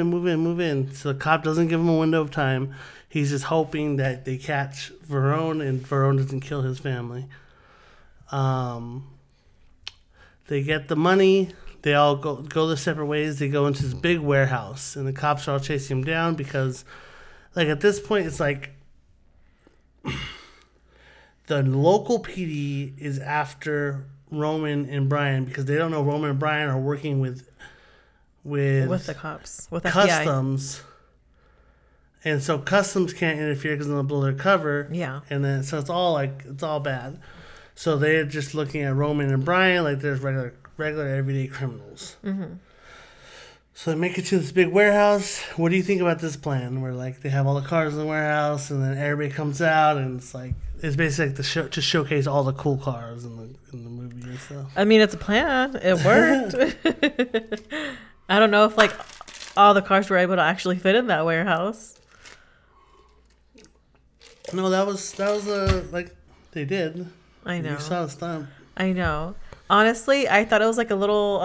in. So the cop doesn't give him a window of time. He's just hoping that they catch Verone and Verone doesn't kill his family. They get the money. They all go their separate ways. They go into this big warehouse, and the cops are all chasing him down because, like, at this point, it's like... The local PD is after Roman and Brian because they don't know Roman and Brian are working with the cops, with customs, FBI. And so customs can't interfere because they'll blow their cover. Yeah, and then so it's all bad. So they're just looking at Roman and Brian like there's regular everyday criminals. Mm-hmm. So they make it to this big warehouse. What do you think about this plan? Where like they have all the cars in the warehouse, and then everybody comes out, and it's like. It's basically like the show to showcase all the cool cars in the movie and stuff. I mean, it's a plan. It worked. I don't know if like all the cars were able to actually fit in that warehouse. No, that was like they did. I know. You saw the stunt. I know. Honestly, I thought it was like a little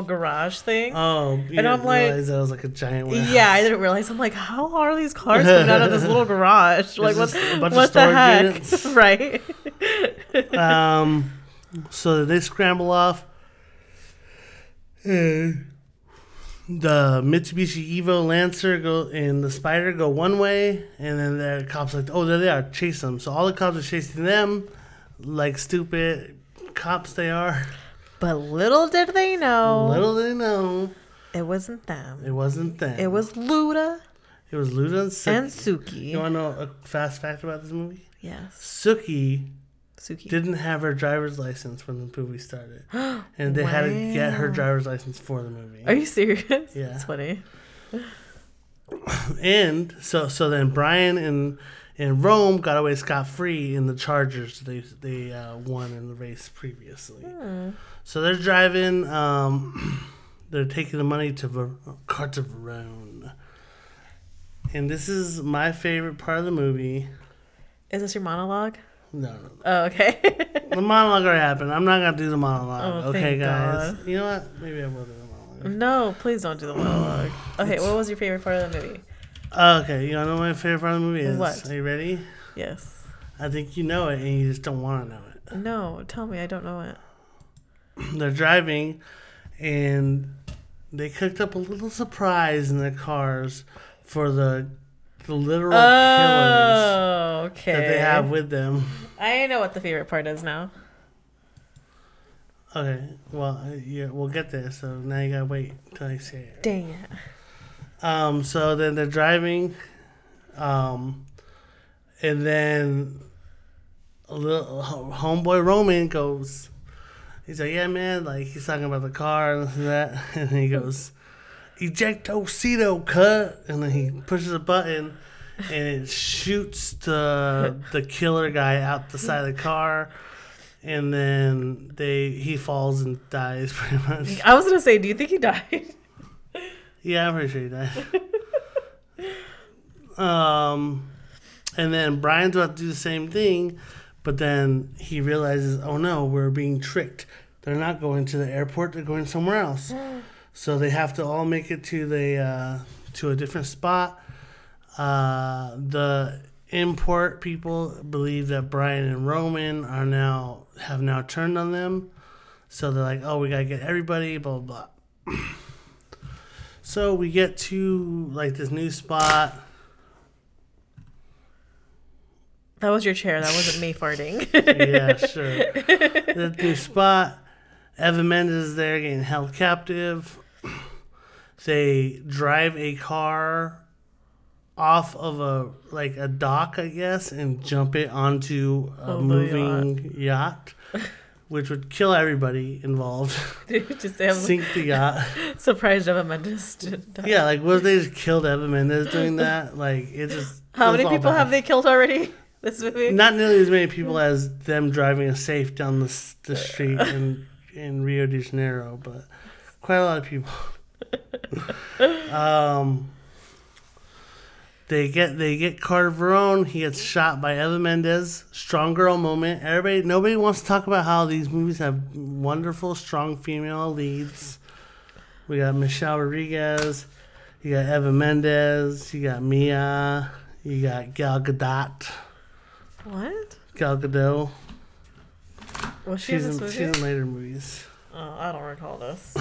garage thing. Oh, you and I'm like, realize that was like a giant warehouse. Yeah, I didn't realize. I'm like, how are these cars coming out of this little garage? Like, what the heck, units. Right? So they scramble off. The Mitsubishi Evo Lancer and the Spider go one way, and then the cops are like, oh, there they are, chase them. So all the cops are chasing them, like stupid. Cops they are, but little did they know it wasn't them, it was Luda and Suki. You want to know a fast fact about this movie? Yes. Suki didn't have her driver's license when the movie started, and they had to get her driver's license for the movie. Are you serious? Yeah, that's funny. And so then Brian and Rome got away scot-free in the Chargers they won in the race previously. Yeah. So they're driving. They're taking the money to Verone. And this is my favorite part of the movie. Is this your monologue? No. Oh, okay. The monologue already happened. I'm not going to do the monologue. Oh, okay, guys. God. You know what? Maybe I will do the monologue. No, please don't do the monologue. Okay, what was your favorite part of the movie? Okay, you know what my favorite part of the movie is? What? Are you ready? Yes. I think you know it, and you just don't want to know it. No, tell me. I don't know it. They're driving, and they cooked up a little surprise in their cars for the the literal killers that they have with them. I know what the favorite part is now. Okay, well, yeah, we'll get there. So now you gotta wait till I say it. Dang it. So then they're driving, and then a little homeboy Roman goes. He's like, yeah, man. Like he's talking about the car and that, and then he goes, "Ejectocito, cut," and then he pushes a button, and it shoots the killer guy out the side of the car. And then he falls and dies pretty much. I was gonna say, do you think he died? Yeah, I'm pretty sure he died. And then Brian's about to do the same thing, but then he realizes, oh no, we're being tricked. They're not going to the airport; they're going somewhere else. So they have to all make it to the to a different spot. The import people believe that Brian and Roman have now turned on them, so they're like, oh, we gotta get everybody, blah blah blah. So we get to like this new spot. That was your chair, that wasn't me farting. Yeah, sure. That new spot, Eva Mendes is there getting held captive. They drive a car off of a dock, I guess, and jump it onto a moving yacht, which would kill everybody involved. Dude, just sink the yacht. Surprised Eva Mendes did die. Yeah, like what if they just killed Eva Mendes doing that? Like it just. How many people have they killed already? This movie. Not nearly as many people as them driving a safe down the street in Rio de Janeiro, but quite a lot of people. They get Carter Verone. He gets shot by Eva Mendes. Strong girl moment. Nobody wants to talk about how these movies have wonderful, strong female leads. We got Michelle Rodriguez. You got Eva Mendes. You got Mia. You got Gal Gadot. What? Gal Gadot. Well, she's in this movie? She's in later movies. Oh, I don't recall this.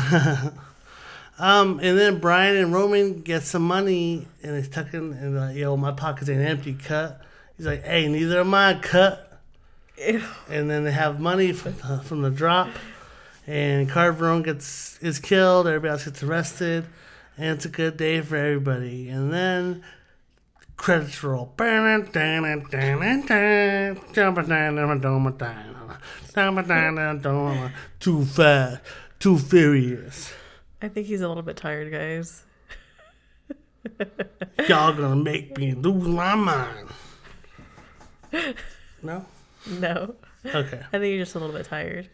And then Brian and Roman get some money, and they tuck in, and like, yo, my pockets ain't empty, cut. He's like, hey, neither am I, cut. Ew. And then they have money from the drop, and Carter Verone is killed, everybody else gets arrested, and it's a good day for everybody. And then credits roll. Too fast, too furious. I think he's a little bit tired, guys. Y'all gonna make me lose my mind. No? No. Okay. I think you're just a little bit tired.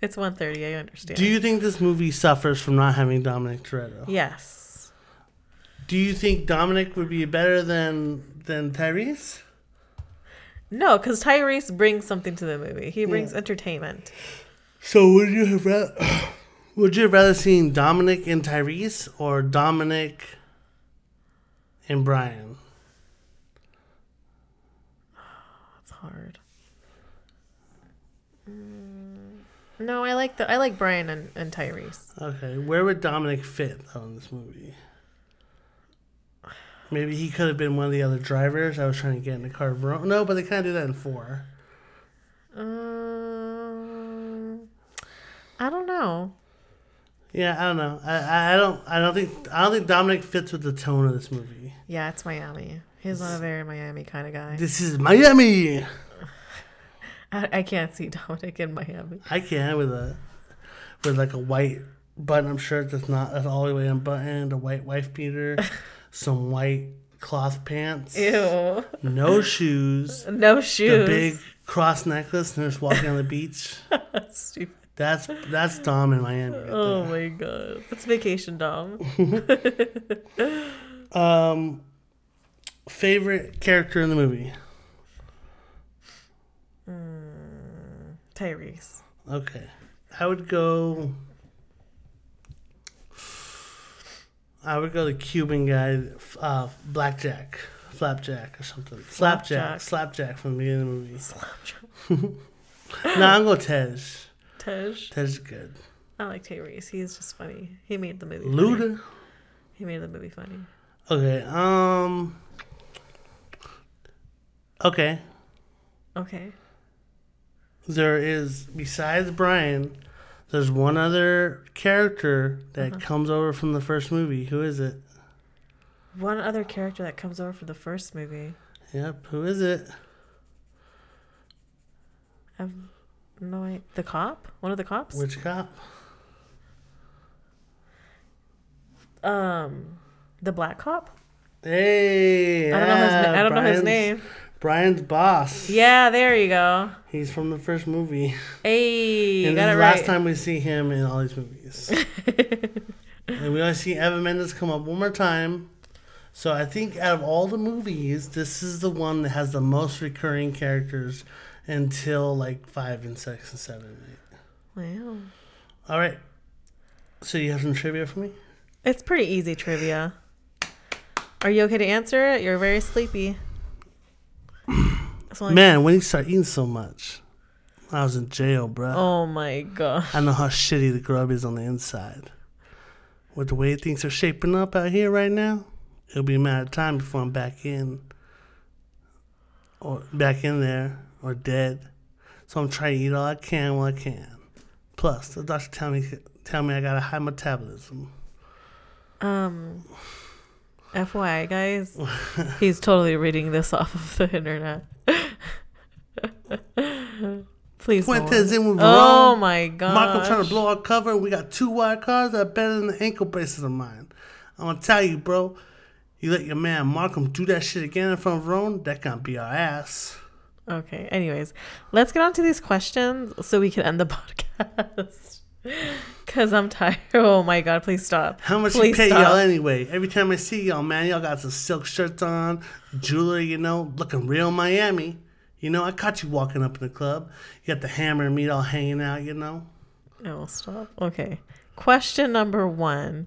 It's 1:30, I understand. Do you think this movie suffers from not having Dominic Toretto? Yes. Do you think Dominic would be better than Tyrese? No, because Tyrese brings something to the movie. He brings entertainment. So would you have rather... Would you have rather seen Dominic and Tyrese or Dominic and Brian? That's hard. No, I like Brian and Tyrese. Okay, where would Dominic fit though in this movie? Maybe he could have been one of the other drivers. I was trying to get in the car. No, but they kind of do that in 4. I don't know. Yeah, I don't know. I don't think Dominic fits with the tone of this movie. Yeah, it's Miami. He's not a very Miami kind of guy. This is Miami. I can't see Dominic in Miami. I can with a white button-up shirt that's all the way unbuttoned, a white wife beater, some white cloth pants. Ew. No shoes. No shoes. The big cross necklace and just walking on the beach. That's stupid. That's Dom in Miami. Right oh there. My god, that's vacation Dom. Favorite character in the movie? Tyrese. Okay, I would go the Cuban guy, Flapjack or something. Slapjack from the beginning of the movie. Slapjack. No, I'm going Tej. Tej's good. I like Tyrese. He's just funny. He made the movie funny. Luda. Okay, Okay. Okay. There is, besides Brian, there's one other character that comes over from the first movie. Who is it? One other character that comes over from the first movie. Yep. Who is it? I have no idea. The cop? One of the cops? Which cop? The black cop? Hey. I don't know his name. Brian's boss. Yeah, there you go. He's from the first movie. Hey, and this is the last time we see him in all these movies. And we always see Eva Mendes come up one more time. So I think out of all the movies, this is the one that has the most recurring characters until like 5 and 6 and 7 and 8. Wow. All right. So you have some trivia for me? It's pretty easy trivia. Are you okay to answer it? You're very sleepy. Man, when you start eating so much, I was in jail, bro. Oh my gosh. I know how shitty the grub is on the inside. With the way things are shaping up out here right now, it'll be a matter of time before I'm back in there or dead. So I'm trying to eat all I can while I can. Plus, the doctor tell me I got a high metabolism. FYI, guys, he's totally reading this off of the internet. Please. Fuentes in with Verone. Oh my god. Marco trying to blow our cover. We got 2 wide cards that are better than the ankle braces of mine. I'm gonna tell you, bro. You let your man Markham do that shit again in front of Verone, that can't be our ass. Okay. Anyways, let's get on to these questions so we can end the podcast. Because I'm tired. Oh my god, please stop. How much please you pay stop. Y'all anyway? Every time I see y'all, man, y'all got some silk shirts on, jewelry, you know, looking real Miami. You know, I caught you walking up in the club. You got the hammer and meat all hanging out, you know. Oh, stop. Okay. Question number 1.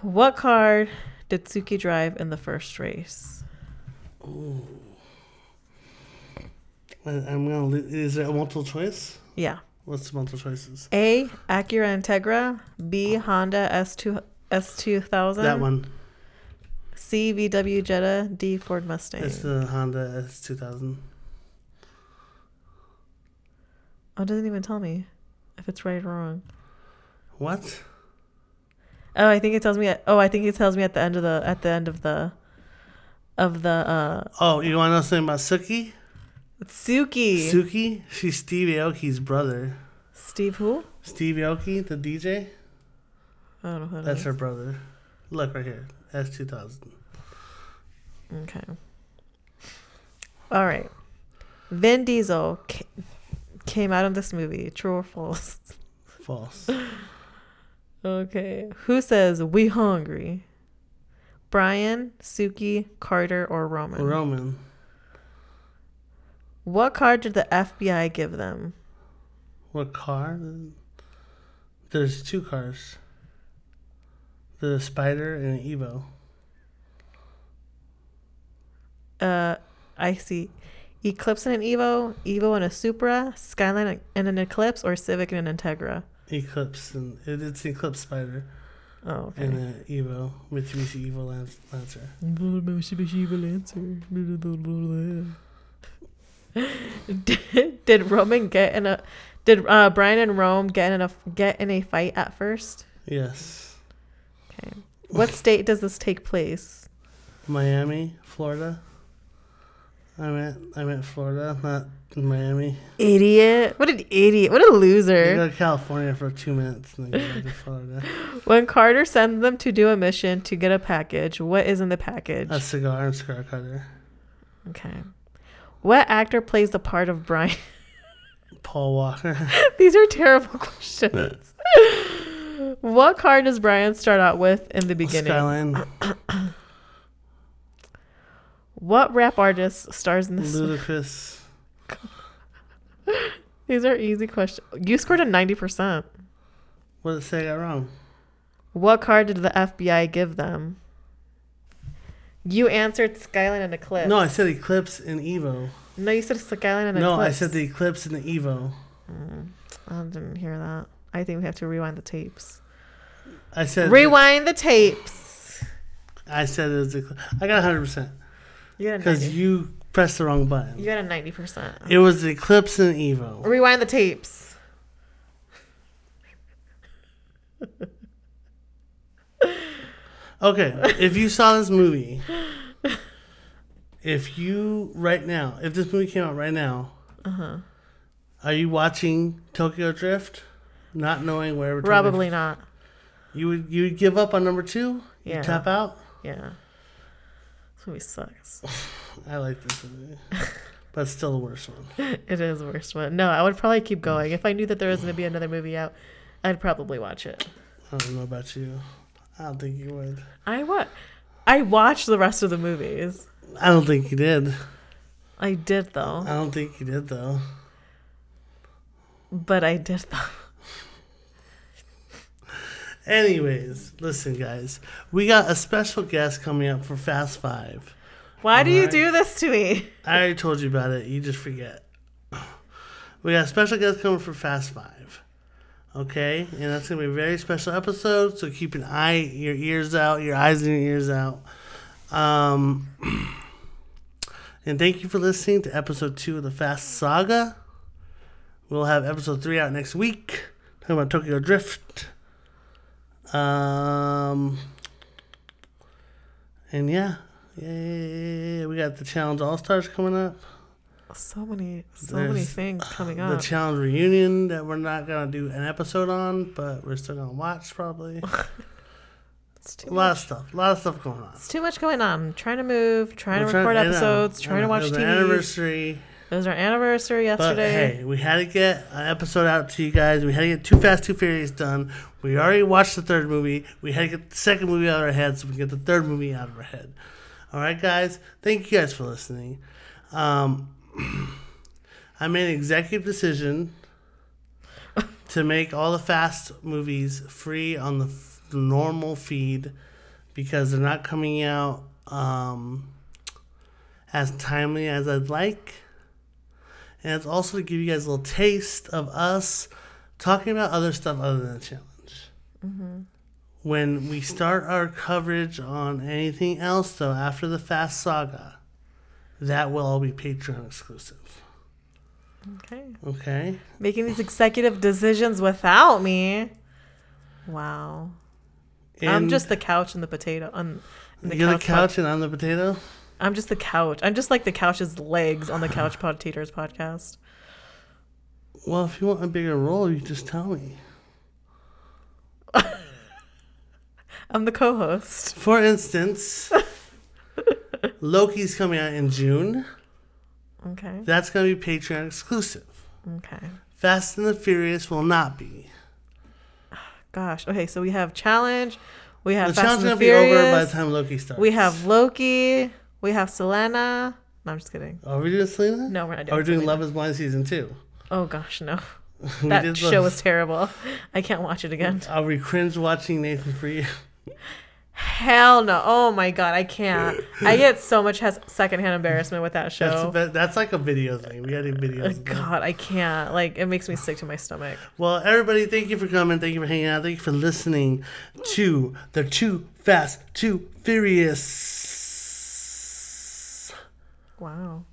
What car did Tsuki drive in the first race? Ooh. Is there a multiple choice? Yeah. What's the multiple choices? A, Acura Integra. B, Honda S2000. That one. C, VW Jetta. D, Ford Mustang. It's the Honda S2000. Oh, it doesn't even tell me if it's right or wrong. What? Oh, I think it tells me. At the end of the. Oh, you want to know something about Suki? Tsuki? She's Stevie Aoki's brother. Steve who? Stevie Aoki, the DJ. I don't know who that is. That's her brother. Look right here. S2000. Okay. All right. Vin Diesel came out in this movie. True or false? False. Okay. Who says, "We hungry"? Brian, Tsuki, Carter, or Roman? Roman. What car did the FBI give them? What car? There's 2 cars. The Spider and an Evo. I see. Eclipse and an Evo, Evo and a Supra, Skyline and an Eclipse, or Civic and an Integra? Eclipse. And it's the Eclipse Spider. Oh, okay. And an Evo. Mitsubishi Evo Lancer. Mitsubishi Evo Lancer. Did Brian and Rome get in a fight at first? Yes. Okay. What state does this take place? Miami, Florida. I meant Florida, not Miami. Idiot! What an idiot! What a loser! You go to California for 2 minutes and then go back to Florida. When Carter sends them to do a mission to get a package, what is in the package? A cigar and cigar cutter. Okay. What actor plays the part of Brian? Paul Walker. These are terrible questions. What car does Brian start out with in the beginning? Skyline. What rap artist stars in this? Ludacris. These are easy questions. You scored a 90%. What did it say I got wrong? What car did the FBI give them? You answered Skyline and Eclipse. No, I said Eclipse and Evo. No, you said Skyline and Eclipse. No, I said the Eclipse and the Evo. I didn't hear that. I think we have to rewind the tapes. I said... Rewind the tapes. I said it was Eclipse. I got 100%. Because you pressed the wrong button. You had a 90%. It was Eclipse and Evo. Rewind the tapes. Okay, if you saw this movie, if this movie came out right now, are you watching Tokyo Drift, not knowing where? Probably not. You would give up on number two? Yeah. You tap out? Yeah. This movie sucks. I like this movie, but it's still the worst one. It is the worst one. No, I would probably keep going if I knew that there was going to be another movie out. I'd probably watch it. I don't know about you. I don't think you would. I watched the rest of the movies. I don't think you did. I did, though. I don't think you did, though. But I did, though. Anyways, listen, guys. We got a special guest coming up for Fast Five. Why do you do this to me? I already told you about it. You just forget. We got a special guest coming for Fast Five. Okay, and that's going to be a very special episode, so keep your ears out, your eyes and your ears out. And thank you for listening to episode 2 of the Fast Saga. We'll have episode 3 out next week, talking about Tokyo Drift. And yeah, we got the Challenge All-Stars coming up. So many things coming up. The Challenge Reunion that we're not going to do an episode on, but we're still going to watch probably. A lot of stuff going on. It's too much going on. Trying to move, trying to record episodes, trying to watch TV. It was our anniversary. Yesterday. But hey, we had to get an episode out to you guys. We had to get Too Fast, Too Furious done. We already watched the third movie. We had to get the second movie out of our head so we can get the third movie out of our head. All right, guys. Thank you guys for listening. I made an executive decision to make all the Fast movies free on the normal feed because they're not coming out as timely as I'd like. And it's also to give you guys a little taste of us talking about other stuff other than the challenge. Mm-hmm. When we start our coverage on anything else, though, after the Fast Saga, that will all be Patreon exclusive. Okay. Making these executive decisions without me. Wow. And I'm just the couch and the potato. You're the couch and I'm the potato? I'm just the couch. I'm just like the couch's legs on the Couch Potators podcast. Well, if you want a bigger role, you just tell me. I'm the co-host. For instance... Loki's coming out in June. Okay. That's going to be Patreon exclusive. Okay. Fast and the Furious will not be. Gosh. Okay, so we have Challenge. We have Fast and the Furious. The Challenge is going to be over by the time Loki starts. We have Loki. We have Selena. No, I'm just kidding. Are we doing Selena? No, we're not doing Selena. Are we doing Love is Blind Season 2? Oh, gosh, no. That show was terrible. I can't watch it again. Are we cringe watching Nathan for You? Hell no. Oh my god, I can't. I get so much secondhand embarrassment with that show. That's like a video thing. We gotta do videos. God, I can't. Like, it makes me sick to my stomach. Well, everybody, thank you for coming. Thank you for hanging out. Thank you for listening to the Too Fast, Too Furious. Wow.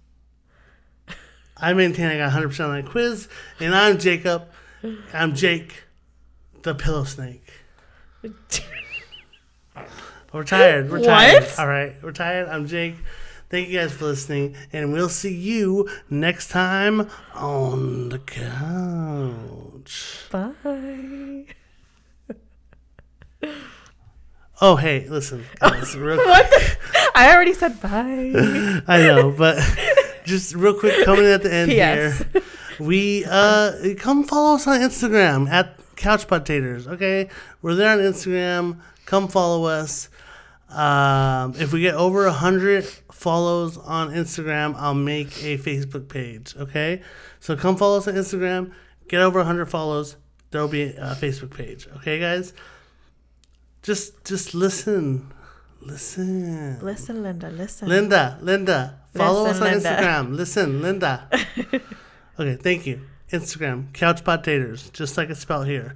I maintain I got 100% on that quiz. And I'm Jacob. I'm Jake, the Pillow Snake. We're tired. All right. We're tired. I'm Jake. Thank you guys for listening. And we'll see you next time on the couch. Bye. Oh, hey, listen. Real quick. I already said bye. I know, but just real quick, coming at the end here. We come follow us on Instagram at Couch Potators, okay? We're there on Instagram. Come follow us. If we get over 100 follows on Instagram, I'll make a Facebook page, okay? So come follow us on Instagram. Get over 100 follows. There'll be a Facebook page, okay, guys? Just listen. Listen, Linda. Linda. Follow us on Instagram. Listen, Linda. Okay, thank you. Instagram, Couch Potators, just like it's spelled here.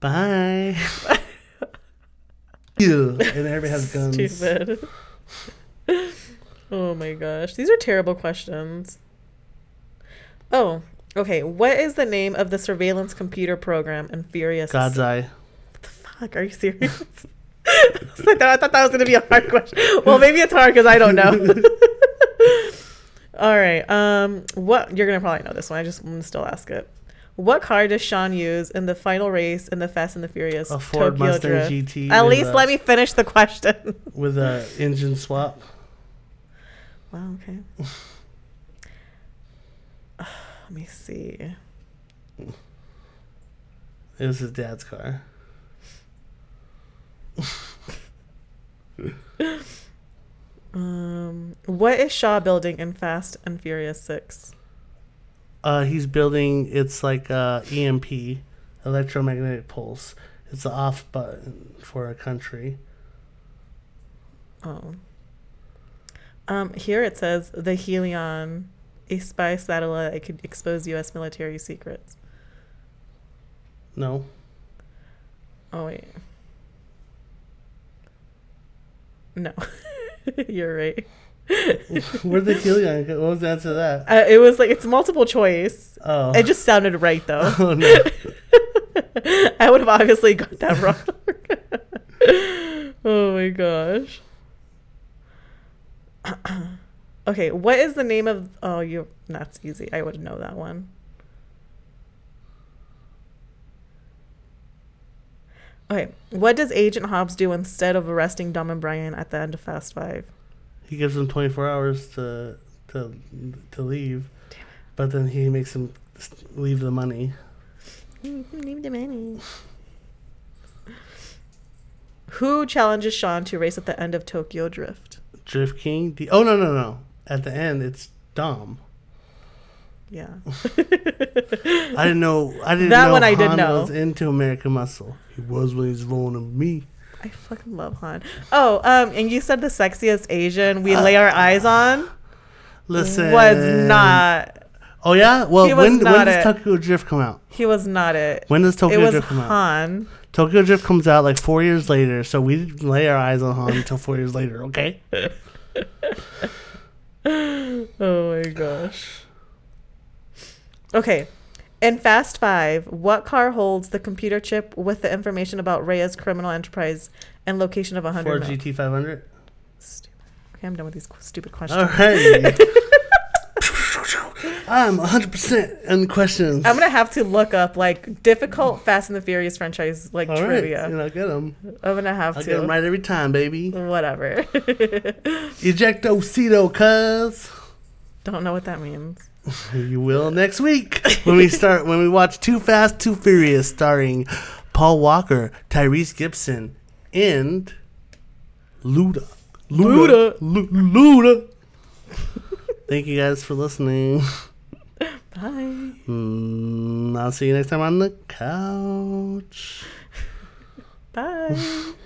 Bye. And everybody has guns. Stupid. Oh my gosh. These are terrible questions. Oh, okay. What is the name of the surveillance computer program in Furious? God's Eye. What the fuck? Are you serious? I thought that was going to be a hard question. Well, maybe it's hard because I don't know. All right. What you're going to probably know this one. I'm still ask it. What car does Sean use in the final race in the Fast and the Furious? A Ford Tokyo Mustang Drift? GT. At least let me finish the question. With a engine swap. Wow, okay. Let me see. It was his dad's car. What is Shaw building in Fast and Furious 6? He's building, it's like EMP, electromagnetic pulse. It's the off button for a country. Oh. Here it says the Helion, a spy satellite that could expose U.S. military secrets. No. Oh, wait. No. You're right. Where did the Helion go? What was the answer to that? It was like, it's multiple choice. Oh. It just sounded right, though. Oh, no. I would have obviously got that wrong. Oh, my gosh. Okay, what is the name of... Oh, you... That's easy. I would know that one. Okay, what does Agent Hobbs do instead of arresting Dom and Brian at the end of Fast 5? He gives them 24 hours to leave. Damn it. But then he makes them leave the money. Leave the money. Who challenges Sean to race at the end of Tokyo Drift? Drift King? Oh, no. At the end, it's Dom. Yeah. I didn't know Honda was into American Muscle. He was when he's rolling with me. I fucking love Han. Oh, and you said the sexiest Asian we lay our eyes on. Listen, was not. Oh yeah, well when does Tokyo Drift come out? He was not it. When does Tokyo Drift come out? Tokyo Drift comes out like 4 years later, so we didn't lay our eyes on Han until 4 years later. Okay. Oh my gosh. Okay. In Fast 5, what car holds the computer chip with the information about Rhea's criminal enterprise and location of 100 Ford GT500? Stupid. Okay, I'm done with these stupid questions. All right. I'm 100% in questions. I'm going to have to look up, like, difficult Fast and the Furious franchise, like, all trivia. Right. And I'll get them. I'm going to have to. I'll get them right every time, baby. Whatever. Ejectocito, cuz. Don't know what that means. You will next week when we watch Too Fast, Too Furious, starring Paul Walker, Tyrese Gibson, and Luda. Thank you guys for listening. Bye. I'll see you next time on the couch. Bye.